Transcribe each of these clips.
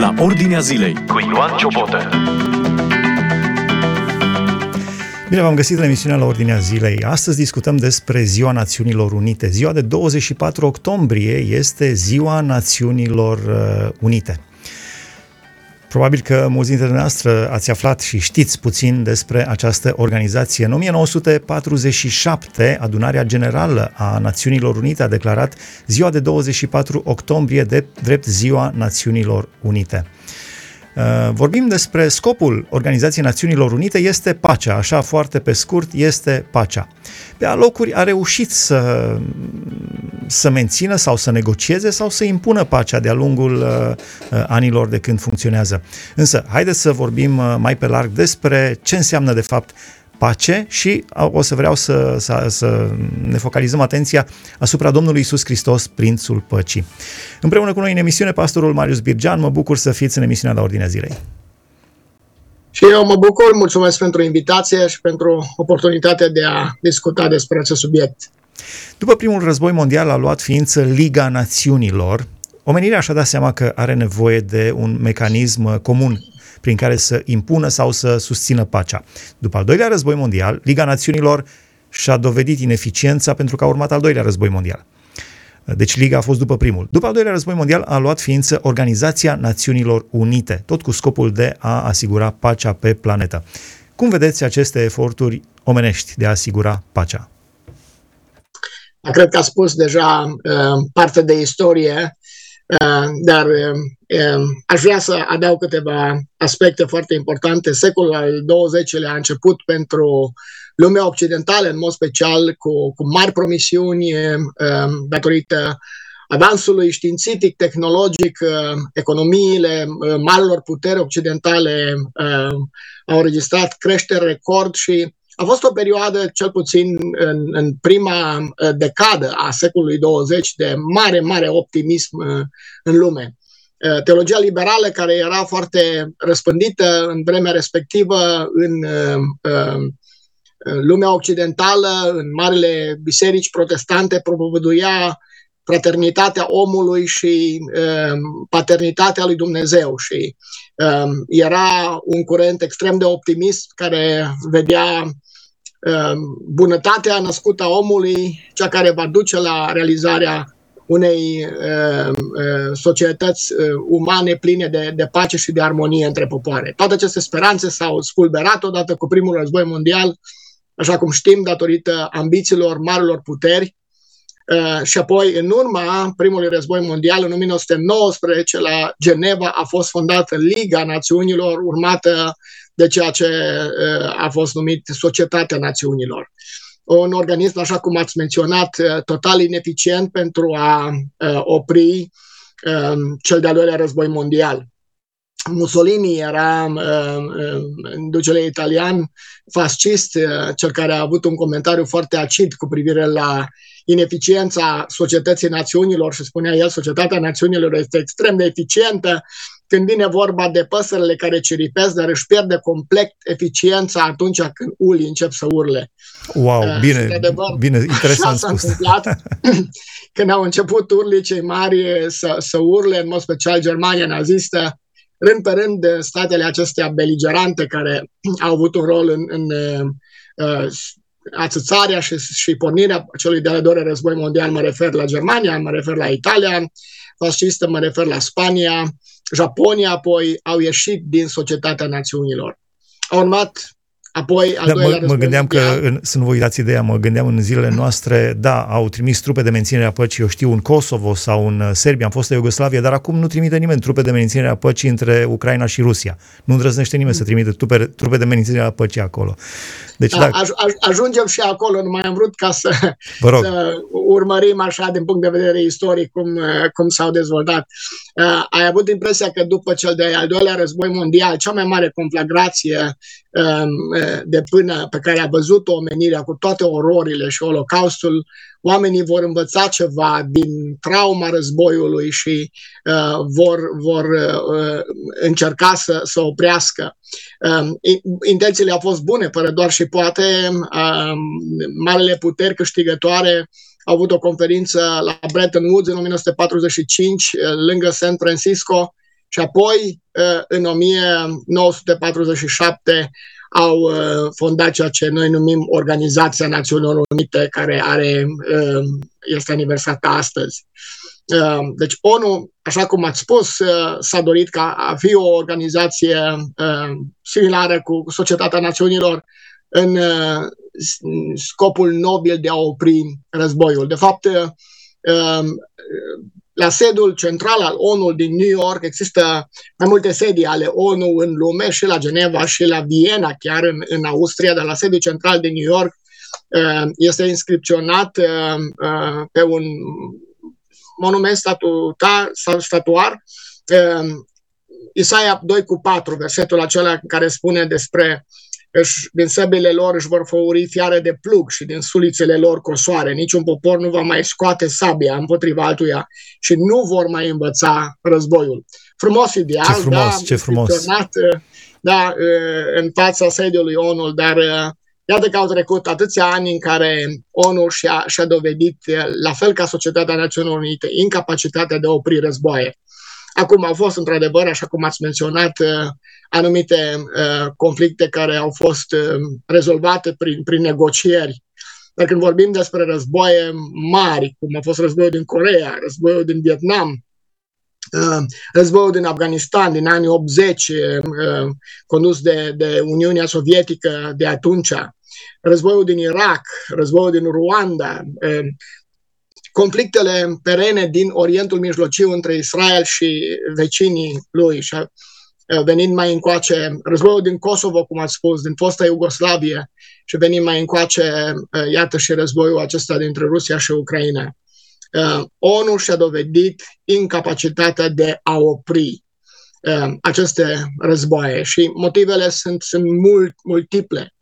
la Ordinea Zilei cu Ioan Ciobotă. Bine v-am găsit la emisiunea La Ordinea Zilei. Astăzi discutăm despre Ziua Națiunilor Unite. Ziua de 24 octombrie este Ziua Națiunilor Unite. Probabil că mulți dintre noastre ați aflat și știți puțin despre această organizație. În 1947, Adunarea Generală a Națiunilor Unite a declarat ziua de 24 octombrie drept Ziua Națiunilor Unite. Vorbim despre scopul Organizației Națiunilor Unite, este pacea, așa foarte pe scurt, este pacea. Pe alocuri a reușit să mențină sau să negocieze sau să impună pacea de-a lungul anilor de când funcționează. Însă, haideți să vorbim mai pe larg despre ce înseamnă de fapt pace și o să vreau să ne focalizăm atenția asupra Domnului Iisus Hristos, Prințul Păcii. Împreună cu noi în emisiune, pastorul Marius Birgean, mă bucur să fiți în emisiunea La Ordinea Zilei. Și eu mă bucur, mulțumesc pentru invitație și pentru oportunitatea de a discuta despre acest subiect. După primul război mondial a luat ființă Liga Națiunilor. Omenirea și-a dat seama că are nevoie de un mecanism comun prin care să impună sau să susțină pacea. După al doilea război mondial, Liga Națiunilor și-a dovedit ineficiența pentru că a urmat al doilea război mondial. Deci Liga a fost după primul. După al doilea război mondial a luat ființă Organizația Națiunilor Unite, tot cu scopul de a asigura pacea pe planetă. Cum vedeți aceste eforturi omenești de a asigura pacea? Cred că a spus deja parte de istorie, dar aș vrea să adaug câteva aspecte foarte importante. Secolul al XX-lea a început pentru lumea occidentală, în mod special cu mari promisiuni datorită avansului științific, tehnologic. Economiile marilor puteri occidentale au înregistrat creșteri record și a fost o perioadă, cel puțin în prima decadă a secolului 20, de mare optimism în lume. Teologia liberală, care era foarte răspândită în vremea respectivă în lumea occidentală, în marile biserici protestante, propovăduia fraternitatea omului și paternitatea lui Dumnezeu și era un curent extrem de optimist care vedea bunătatea născută a omului, cea care va duce la realizarea unei societăți umane pline de pace și de armonie între popoare. Toate aceste speranțe s-au spulberat odată cu primul război mondial, așa cum știm, datorită ambițiilor marilor puteri. Și apoi, în urma primului război mondial, în 1919, la Geneva a fost fondată Liga Națiunilor, urmată de ceea ce a fost numit Societatea Națiunilor. Un organism, așa cum ați menționat, total ineficient pentru a opri cel de-al doilea război mondial. Mussolini era ducele italian fascist, cel care a avut un comentariu foarte acid cu privire la ineficiența Societății Națiunilor și spunea el, Societatea Națiunilor este extrem de eficientă când vine vorba de păsările care ciripesc, dar își pierde complet eficiența atunci când ulii încep să urle. Wow, bine, interesant spus. Când au început urlii cei mari să urle, în mod special Germania nazistă, rând pe rând, statele acestea beligerante care au avut un rol în ațățarea și pornirea celui de-al doilea război mondial, mă refer la Germania, mă refer la Italia fascistă, mă refer la Spania, Japonia, apoi au ieșit din Societatea Națiunilor. Au urmat apoi al doilea război mondial. Să nu vă uitați ideea, mă gândeam în zilele noastre, da, au trimis trupe de menținere a păcii, eu știu, în Kosovo sau în Serbia, în fostă Iugoslavie, dar acum nu trimite nimeni trupe de menținere a păcii între Ucraina și Rusia. Nu îndrăznește nimeni să trimite trupe de menținere a păcii acolo. Deci, da, ajungem și acolo, nu mai am vrut ca să urmărim așa din punct de vedere istoric cum s-au dezvoltat. Ai avut impresia că după cel de-al doilea război mondial, cea mai mare conflagrație de până pe care a văzut-o omenirea, cu toate ororile și Holocaustul, oamenii vor învăța ceva din trauma războiului și vor încerca să oprească. Intențiile au fost bune, fără doar și poate. Marele puteri câștigătoare au avut o conferință la Bretton Woods în 1945, lângă San Francisco, și apoi în 1947 au fondat ceea ce noi numim Organizația Națiunilor Unite, care are, este aniversată astăzi. Deci ONU, așa cum ați spus, s-a dorit ca a fi o organizație similară cu Societatea Națiunilor în scopul nobil de a opri războiul. De fapt, la sediul central al ONU din New York există mai multe sedii ale ONU în lume, și la Geneva și la Viena, chiar în Austria, dar la sediul central din New York este inscripționat pe un monument statuar Isaia 2:4, versetul acela care spune despre din săbile lor își vor făuri fiare de plug și din sulițele lor cosoare. Niciun popor nu va mai scoate sabia împotriva altuia și nu vor mai învăța războiul. Frumos ideal, ce frumos, da, ce frumos. Da, în fața sediului ONU, dar iată că au trecut atâția ani în care ONU și-a dovedit, la fel ca Societatea Națiunilor Unite, incapacitatea de a opri războaie. Acum au fost, într-adevăr, așa cum ați menționat, anumite conflicte care au fost rezolvate prin negocieri. Dar când vorbim despre războaie mari, cum a fost războiul din Coreea, războiul din Vietnam, războiul din Afganistan din anii 80, condus de Uniunea Sovietică de atunci, războiul din Irak, războiul din Ruanda, conflictele perene din Orientul Mijlociu între Israel și vecinii lui, și venind mai încoace, războiul din Kosovo, cum ați spus, din fosta Iugoslavie, și venind mai încoace, iată și războiul acesta dintre Rusia și Ucraina. ONU și-a dovedit incapacitatea de a opri aceste războaie și motivele sunt multiple.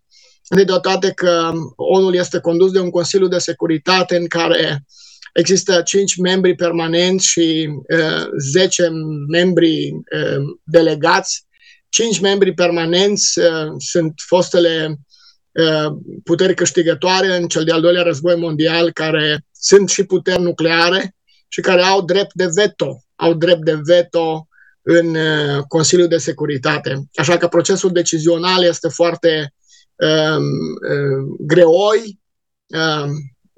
De toate că ONU este condus de un Consiliu de Securitate în care există 5 membri permanenți și 10 membri delegați. 5 membri permanenți sunt fostele puteri câștigătoare în cel de-al doilea război mondial, care sunt și puteri nucleare și care au drept de veto, în Consiliul de Securitate. Așa că procesul decizional este foarte greoi.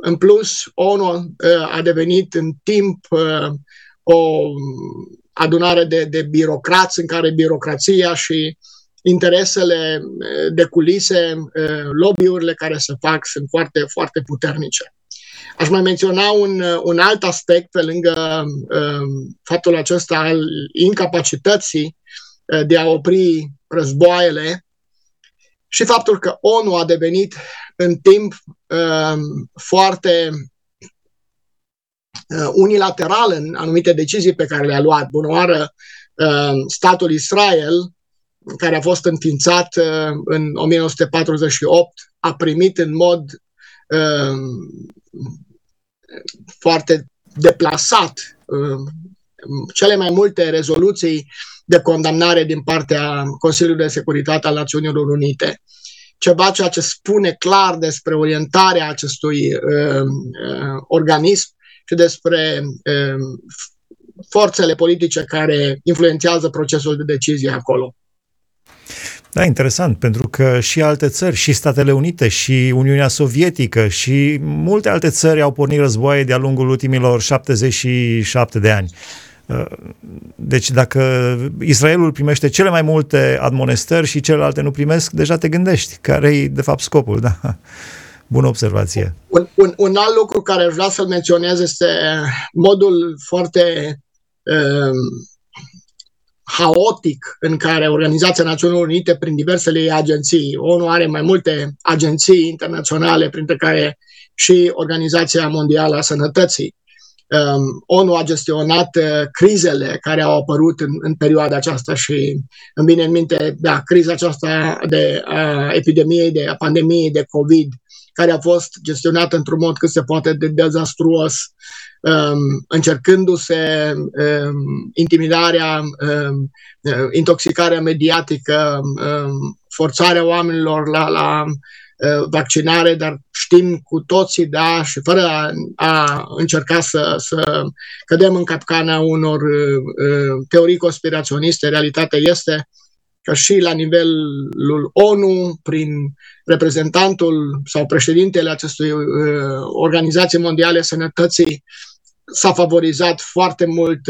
În plus, ONU a devenit în timp o adunare de birocrați în care birocrația și interesele de culise, lobby-urile care se fac sunt foarte, foarte puternice. Aș mai menționa un alt aspect pe lângă faptul acesta al incapacității de a opri războaiele, și faptul că ONU a devenit în timp foarte unilateral în anumite decizii pe care le-a luat. Bună oară, statul Israel, care a fost înființat în 1948, a primit în mod foarte deplasat cele mai multe rezoluții de condamnare din partea Consiliului de Securitate al Națiunilor Unite. Ceea ce spune clar despre orientarea acestui organism și despre forțele politice care influențează procesul de decizie acolo. Da, interesant, pentru că și alte țări, și Statele Unite, și Uniunea Sovietică, și multe alte țări au pornit războaie de-a lungul ultimilor 77 de ani. Deci dacă Israelul primește cele mai multe admonestări și celelalte nu primesc, deja te gândești care-i de fapt scopul, da. Bună observație. Un alt lucru care vreau să-l menționez este modul foarte haotic în care Organizația Națiunilor Unite, prin diversele ei agenții, ONU are mai multe agenții internaționale, printre care și Organizația Mondială a Sănătății. ONU a gestionat crizele care au apărut în perioada aceasta și îmi vine în minte, da, criza aceasta de epidemiei, de pandemiei de COVID, care a fost gestionată într-un mod cât se poate de dezastruos, încercându-se intimidarea, intoxicarea mediatică, forțarea oamenilor la vaccinare, dar știm cu toții, da, și fără a încerca să cădem în capcana unor teorii conspiraționiste, realitatea este că și la nivelul ONU, prin reprezentantul sau președintele acestui Organizație Mondiale a Sănătății, s-a favorizat foarte mult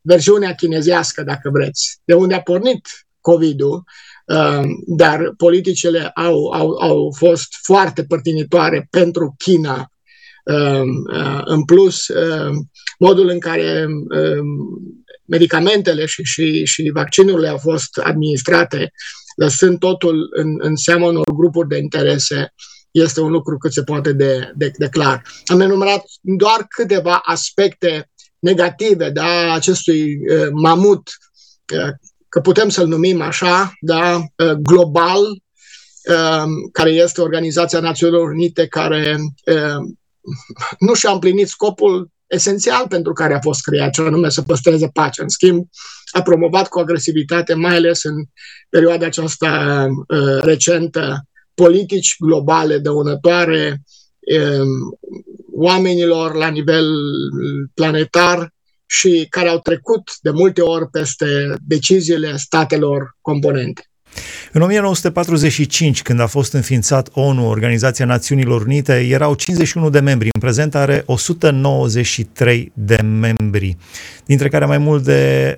versiunea chinezească, dacă vreți, de unde a pornit COVID-ul, dar politicile au fost foarte părtinitoare pentru China. În plus, modul în care medicamentele și vaccinurile au fost administrate, lăsând totul în seama unor grupuri de interese, este un lucru cât se poate de clar. Am enumerat doar câteva aspecte negative, da, acestui mamut, că putem să-l numim așa, da, global, care este Organizația Națiunilor Unite, care nu și-a împlinit scopul esențial pentru care a fost creat, și anume să păstreze pacea. În schimb, a promovat cu agresivitate, mai ales în perioada aceasta recentă, politici globale dăunătoare oamenilor la nivel planetar și care au trecut de multe ori peste deciziile statelor componente. În 1945, când a fost înființat ONU, Organizația Națiunilor Unite, erau 51 de membri, în prezent are 193 de membri, dintre care mai mult de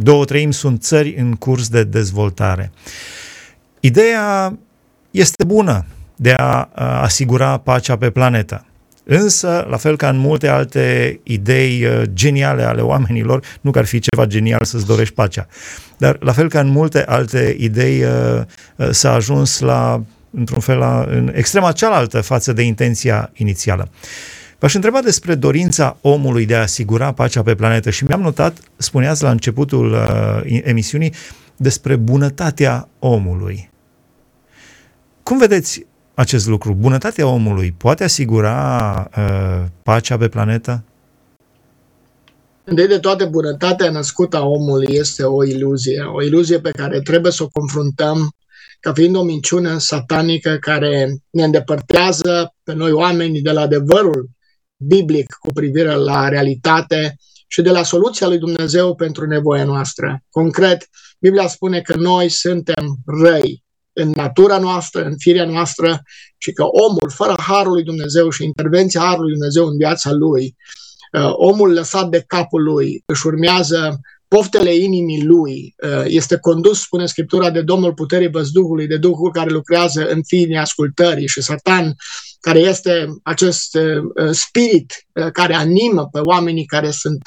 2/3 sunt țări în curs de dezvoltare. Ideea este bună de a asigura pacea pe planetă, însă, la fel ca în multe alte idei geniale ale oamenilor, nu că ar fi ceva genial să-ți dorești pacea, dar la fel ca în multe alte idei s-a ajuns la, într-un fel, în extrema cealaltă față de intenția inițială. V-aș întreba despre dorința omului de a asigura pacea pe planetă și mi-am notat, spuneați la începutul emisiunii, despre bunătatea omului. Cum vedeți acest lucru? Bunătatea omului poate asigura pacea pe planetă? De toate, bunătatea născută a omului este o iluzie. O iluzie pe care trebuie să o confruntăm ca fiind o minciună satanică care ne îndepărtează pe noi oamenii de la adevărul biblic cu privire la realitate și de la soluția lui Dumnezeu pentru nevoia noastră. Concret, Biblia spune că noi suntem răi în natura noastră, în firea noastră, și că omul, fără harul lui Dumnezeu și intervenția harului lui Dumnezeu în viața lui, omul lăsat de capul lui, își urmează poftele inimii lui, este condus, spune Scriptura, de Domnul Puterii Văzduhului, de Duhul care lucrează în fiii neascultării, și Satan, care este acest spirit care animă pe oamenii care sunt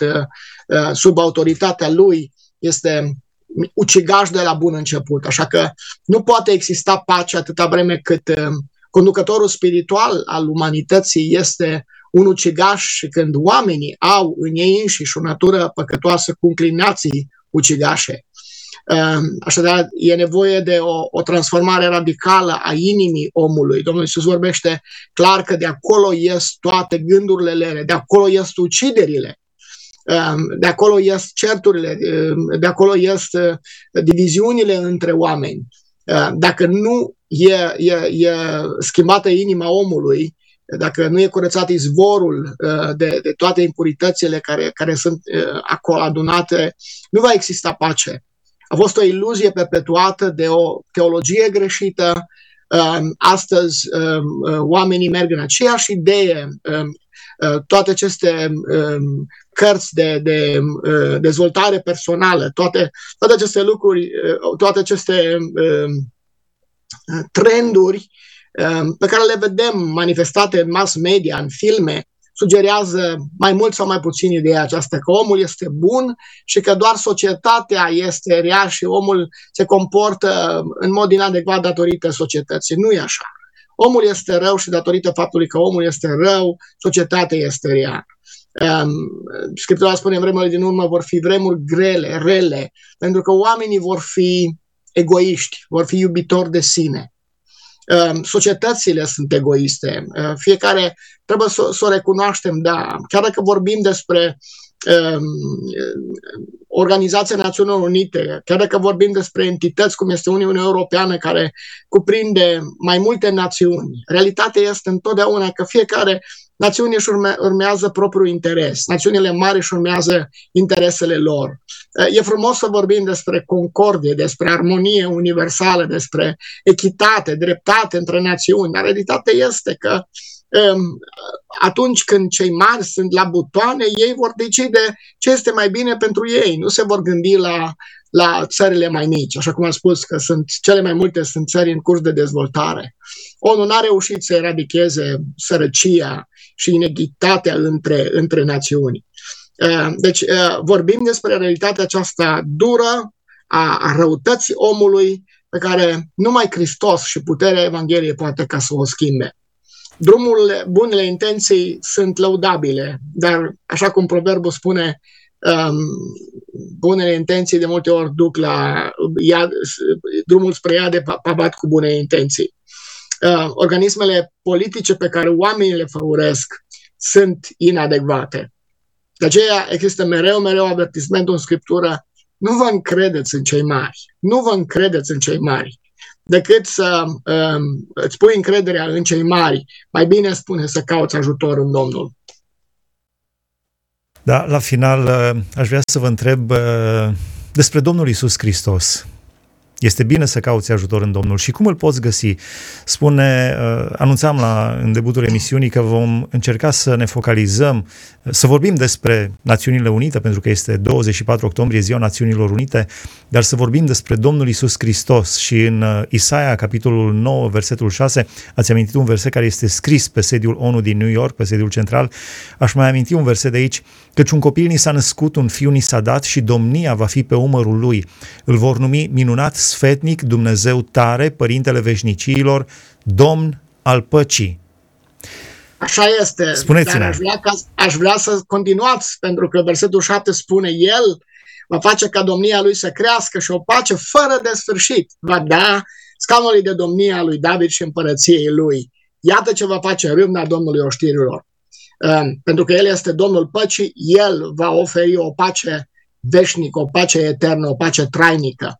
sub autoritatea lui, este ucigaș de la bun început. Așa că nu poate exista pace atâta vreme cât conducătorul spiritual al umanității este un ucigaș, și când oamenii au în ei înșiși o natură păcătoasă cu înclinații ucigașe. Așadar, e nevoie de o transformare radicală a inimii omului. Domnul Iisus vorbește clar că de acolo ies toate gândurile rele, de acolo ies uciderile, de acolo ies certurile, de acolo ies diviziunile între oameni. Dacă nu e schimbată inima omului, dacă nu e curățat izvorul de toate impuritățile care sunt acolo adunate, nu va exista pace. A fost o iluzie perpetuată de o teologie greșită. Astăzi oamenii merg în aceeași idee. Toate aceste cărți de dezvoltare personală, toate aceste lucruri, toate aceste trenduri pe care le vedem manifestate în mass media, în filme, sugerează mai mult sau mai puțin ideea aceasta că omul este bun și că doar societatea este rea și omul se comportă în mod inadecvat datorită societății. Nu e așa. Omul este rău și datorită faptului că omul este rău, societatea este rea. Scriptura spune, în vremurile din urmă vor fi vremuri grele, rele, pentru că oamenii vor fi egoiști, vor fi iubitori de sine. Societățile sunt egoiste. Fiecare trebuie să o recunoaștem, da. Chiar dacă vorbim despre Organizația Națiunilor Unite, chiar dacă vorbim despre entități cum este Uniunea Europeană, care cuprinde mai multe națiuni, realitatea este întotdeauna că fiecare națiune își urmează propriul interes. Națiunile mari își urmează interesele lor. E frumos să vorbim despre concordie, despre armonie universală, despre echitate, dreptate între națiuni, dar realitatea este că atunci când cei mari sunt la butoane, ei vor decide ce este mai bine pentru ei. Nu se vor gândi la țările mai mici. Așa cum am spus, că cele mai multe sunt țări în curs de dezvoltare. ONU n-a reușit să eradicheze sărăcia și inechitatea între națiuni. Deci vorbim despre realitatea aceasta dură a răutății omului, pe care numai Hristos și puterea Evangheliei poate ca să o schimbe. Drumurile, bunele intenții sunt lăudabile, dar, așa cum proverbul spune, bunele intenții de multe ori duc la drumul spre iad de pavat cu bune intenții. Organismele politice pe care oamenii le făuresc sunt inadecvate. De aceea există mereu avertismentul în Scriptură: nu vă încredeți în cei mari, nu vă încredeți în cei mari. Decât să îți pui încrederea în cei mari, mai bine spune să cauți ajutor în Domnul. Da, la final aș vrea să vă întreb despre Domnul Iisus Hristos. Este bine să cauți ajutor în Domnul și cum îl poți găsi? Anunțam în debutul emisiunii că vom încerca să ne focalizăm, să vorbim despre Națiunile Unite, pentru că este 24 octombrie, ziua Națiunilor Unite, dar să vorbim despre Domnul Iisus Hristos. Și în Isaia, capitolul 9, versetul 6, ați amintit un verset care este scris pe sediul ONU din New York, pe sediul central. Aș mai aminti un verset de aici: căci un copil ni s-a născut, un fiu ni s-a dat și domnia va fi pe umărul lui. Îl vor numi Minunat, Sfetnic, Dumnezeu tare, Părintele veșnicilor, Domn al păcii. Așa este. Spuneți-ne. Aș vrea să continuați, pentru că versetul 7 spune: El va face ca domnia lui să crească și o pace fără de sfârșit va da scaunului de domnia lui David și împărăției lui. Iată ce va face râvna Domnului oștirilor. Pentru că El este Domnul păcii, El va oferi o pace veșnică, o pace eternă, o pace trainică.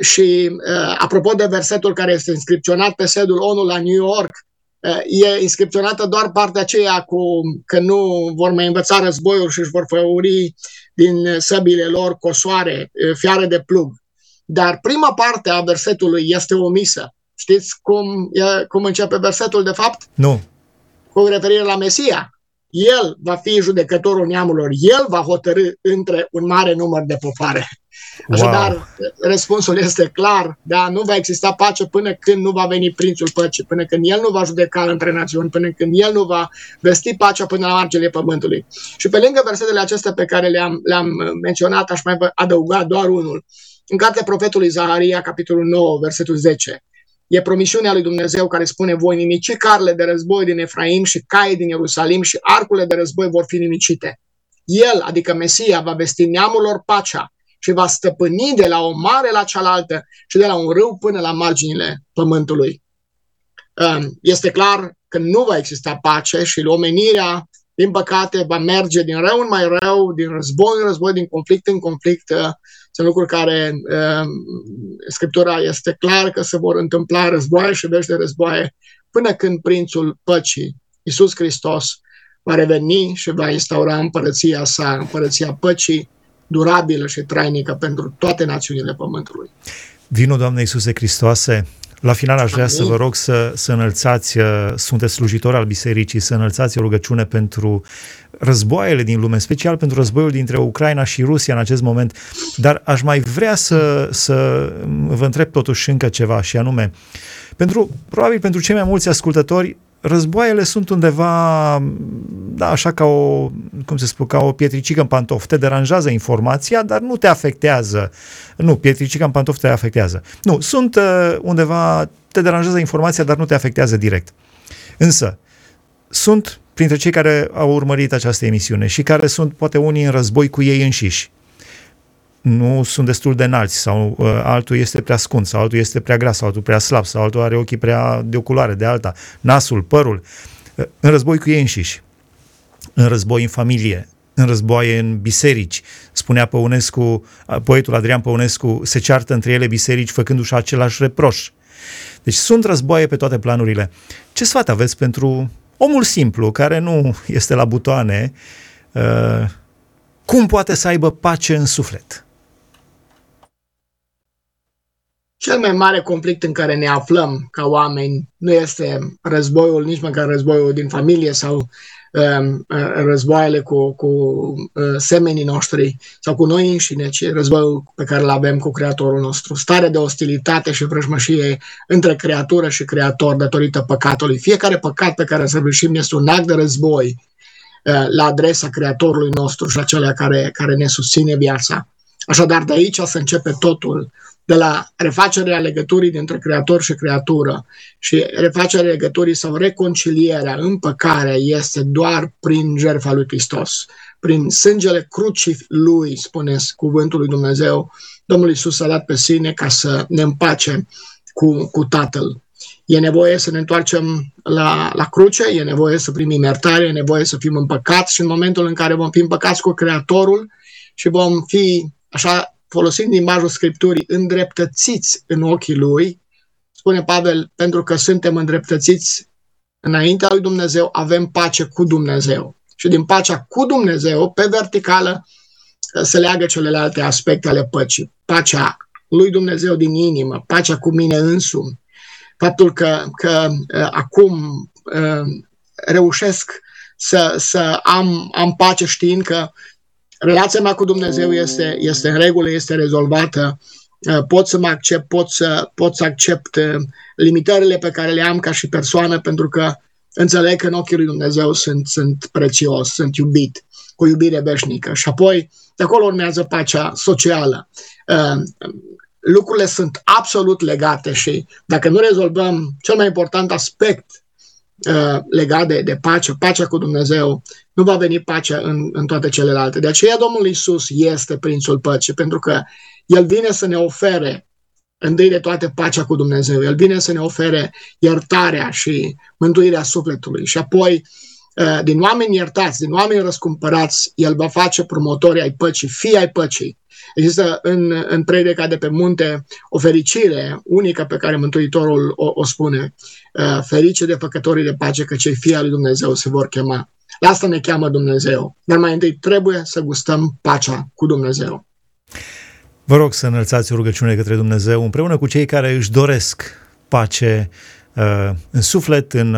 Și apropo de versetul care este inscripționat pe sediul ONU la New York, e inscripționată doar partea aceea că nu vor mai învăța războiul și își vor făuri din săbile lor cosoare, fiare de plug. Dar prima parte a versetului este omisă. Știți cum începe versetul de fapt? Nu. Cu referire la Mesia. El va fi judecătorul neamurilor. El va hotărî între un mare număr de popoare. Așadar, Răspunsul este clar, da, nu va exista pace până când nu va veni Prințul Păcii, până când El nu va judeca între națiuni, până când El nu va vesti pacea până la marginile pământului. Și pe lângă versetele acestea pe care le-am menționat, aș mai adăuga doar unul. În cartea profetului Zaharia, capitolul 9, versetul 10, e promisiunea lui Dumnezeu care spune: voi nimici carele de război din Efraim și caii din Ierusalim și arcurile de război vor fi nimicite. El, adică Mesia, va vesti neamurilor pacea și va stăpâni de la o mare la cealaltă și de la un râu până la marginile pământului. Este clar că nu va exista pace și omenirea, din păcate, va merge din rău în mai rău, din război în război, din conflict în conflict. Sunt lucruri care Scriptura este clar că se vor întâmpla războaie și vești de războaie, până când Prințul Păcii, Iisus Hristos, va reveni și va instaura împărăția sa, împărăția păcii, durabilă și trainică pentru toate națiunile Pământului. Vino, Doamne Iisuse Hristoase! La final aș vrea să vă rog să înălțați, sunteți slujitori al bisericii, să înălțați o rugăciune pentru războaiele din lume, în special pentru războiul dintre Ucraina și Rusia în acest moment. Dar aș mai vrea să vă întreb totuși încă ceva, și anume, probabil pentru cei mai mulți ascultători, războaiele sunt undeva, da, așa ca o pietricică în pantof. Te deranjează informația, dar nu te afectează. Nu, pietricica în pantof te afectează. Nu, sunt undeva, te deranjează informația, dar nu te afectează direct. Însă, sunt printre cei care au urmărit această emisiune și care sunt, poate, unii în război cu ei înșiși. Nu sunt destul de înalți, sau altul este prea scund, sau altul este prea gras, sau altul prea slab, sau altul are ochii prea de o culoare, de alta, nasul, părul. În război cu ei înșiși, în război în familie, în în războaie în biserici. Spunea Păunescu, poetul Adrian Păunescu, se ceartă între ele biserici făcându-și același reproș. Deci sunt războaie pe toate planurile. Ce sfat aveți pentru omul simplu, care nu este la butoane, cum poate să aibă pace în suflet? Cel mai mare conflict în care ne aflăm ca oameni nu este războiul, nici măcar războiul din familie sau războaiele cu semenii noștri sau cu noi înșine, ci războiul pe care îl avem cu Creatorul nostru. Stare de ostilitate și vrăjmășie între creatură și creator datorită păcatului. Fiecare păcat pe care îl săvârșim este un act de război la adresa Creatorului nostru și acelea care ne susține viața. Așadar, de aici să începe totul, de la refacerea legăturii dintre creator și creatură. Și refacerea legăturii sau reconcilierea, împăcarea, este doar prin jertfa lui Hristos, prin sângele crucii lui, spune cuvântul lui Dumnezeu. Domnul Iisus a dat pe sine ca să ne împace cu Tatăl. E nevoie să ne întoarcem la cruce, e nevoie să primim iertare, e nevoie să fim împăcați și în momentul în care vom fi împăcați cu Creatorul și vom fi, așa, folosind limbajul Scripturii, îndreptățiți în ochii Lui, spune Pavel, pentru că suntem îndreptățiți înaintea lui Dumnezeu, avem pace cu Dumnezeu. Și din pacea cu Dumnezeu, pe verticală, se leagă celelalte aspecte ale păcii. Pacea lui Dumnezeu din inimă, pacea cu mine însumi, faptul că acum reușesc să am pace știind că relația mea cu Dumnezeu este în regulă, este rezolvată, pot să mă accept, pot să accept limitările pe care le am ca și persoană, pentru că înțeleg că în ochii lui Dumnezeu sunt prețios, sunt iubit, cu iubire veșnică. Și apoi, de acolo urmează pacea socială. Lucrurile sunt absolut legate și dacă nu rezolvăm cel mai important aspect legat de pace, pacea cu Dumnezeu, nu va veni pacea în toate celelalte. De aceea Domnul Iisus este Prințul Păcii, pentru că El vine să ne ofere întâi de toate pacea cu Dumnezeu. El vine să ne ofere iertarea și mântuirea sufletului. Și apoi, din oameni iertați, din oameni răscumpărați, El va face promotori ai păcii, fii ai păcii. Există în Predica de pe munte o fericire unică pe care Mântuitorul o spune. Ferice de făcătorii de pace, că cei fii al lui Dumnezeu se vor chema. La asta ne cheamă Dumnezeu. Dar mai întâi trebuie să gustăm pacea cu Dumnezeu. Vă rog să înălțați o rugăciune către Dumnezeu împreună cu cei care își doresc pace în suflet, în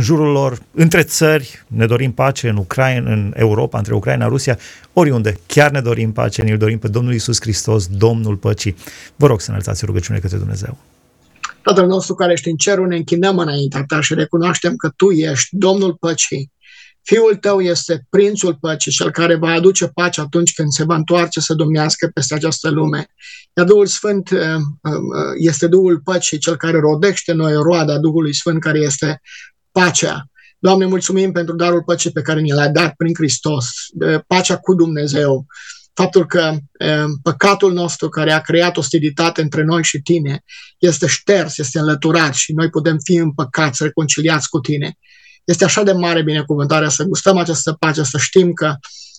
jurul lor, între țări. Ne dorim pace în Ucraina, în Europa, între Ucraina, Rusia, oriunde. Chiar ne dorim pace, ne-l dorim pe Domnul Iisus Hristos, Domnul Păcii. Vă rog să înălțați o rugăciune către Dumnezeu. Tatăl nostru care ești în cerul, ne închinăm înaintea Ta și recunoaștem că Tu ești Domnul Păcii. Fiul Tău este Prințul Păcii, Cel care va aduce pace atunci când se va întoarce să domnească peste această lume. Iar Duhul Sfânt este Duhul Păcii, Cel care rodește noi roada Duhului Sfânt, care este pacea. Doamne, mulțumim pentru darul păcii pe care ne l-ai dat prin Hristos, pacea cu Dumnezeu. Faptul că păcatul nostru care a creat ostilitate între noi și Tine este șters, este înlăturat și noi putem fi împăcați, reconciliați cu Tine. Este așa de mare binecuvântarea să gustăm această pace, să știm că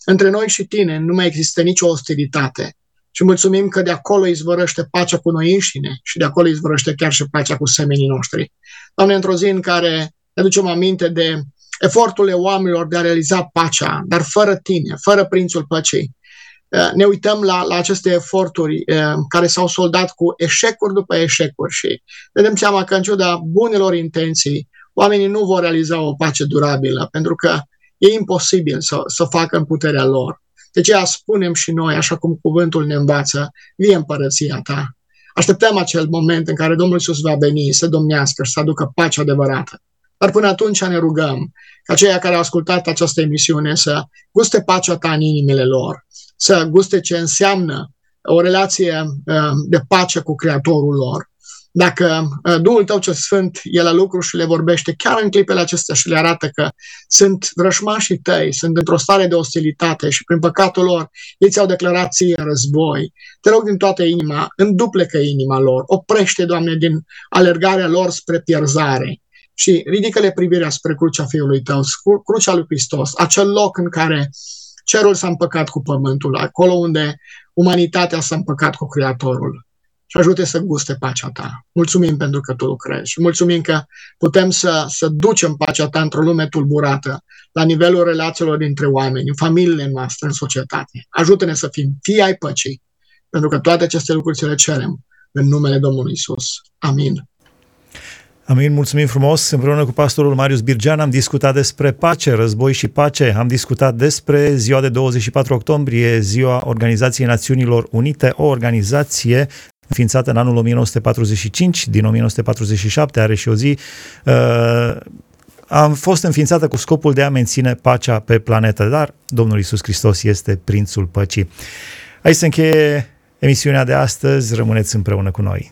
între noi și Tine nu mai există nicio ostilitate. Și mulțumim că de acolo izvorăște pacea cu noi înșine și de acolo izvorăște chiar și pacea cu semenii noștri. Doamne, într-o zi în care ne ducem aminte de eforturile oamenilor de a realiza pacea, dar fără Tine, fără Prințul Păcii, ne uităm la aceste eforturi care s-au soldat cu eșecuri după eșecuri și ne dăm seama că în ciuda bunelor intenții, oamenii nu vor realiza o pace durabilă, pentru că e imposibil să facă în puterea lor. De aceea spunem și noi, așa cum cuvântul ne învață, vie împărăția Ta. Așteptăm acel moment în care Domnul Iisus va veni să domnească și să aducă pace adevărată. Dar până atunci ne rugăm ca aceia care au ascultat această emisiune să guste pacea Ta în inimile lor, să guste ce înseamnă o relație de pace cu Creatorul lor. Dacă Duhul Tău cel Sfânt e la lucru și le vorbește chiar în clipele acestea și le arată că sunt vrășmașii Tăi, sunt într-o stare de ostilitate și prin păcatul lor ei ți-au declarat Ție război, te rog din toată inima, înduplecă inima lor, oprește, Doamne, din alergarea lor spre pierzare și ridică-le privirea spre crucea Fiului Tău, crucea lui Hristos, acel loc în care cerul s-a împăcat cu pământul, acolo unde umanitatea s-a împăcat cu Creatorul. Și ajute să guste pacea ta. Mulțumim pentru că tu lucrezi și mulțumim că putem să ducem pacea ta într-o lume tulburată, la nivelul relațiilor dintre oameni, în familiile noastre, în societate. Ajută-ne să fim fii ai păcii, pentru că toate aceste lucruri ți le cerem în numele Domnului Iisus. Amin. Amin, mulțumim frumos! Împreună cu pastorul Marius Birgean am discutat despre pace, război și pace. Am discutat despre ziua de 24 octombrie, ziua Organizației Națiunilor Unite, o organizație înființată în anul 1945, din 1947 are și o zi, am fost înființată cu scopul de a menține pacea pe planetă, dar Domnul Iisus Hristos este Prințul Păcii. Aici se încheie emisiunea de astăzi, rămâneți împreună cu noi.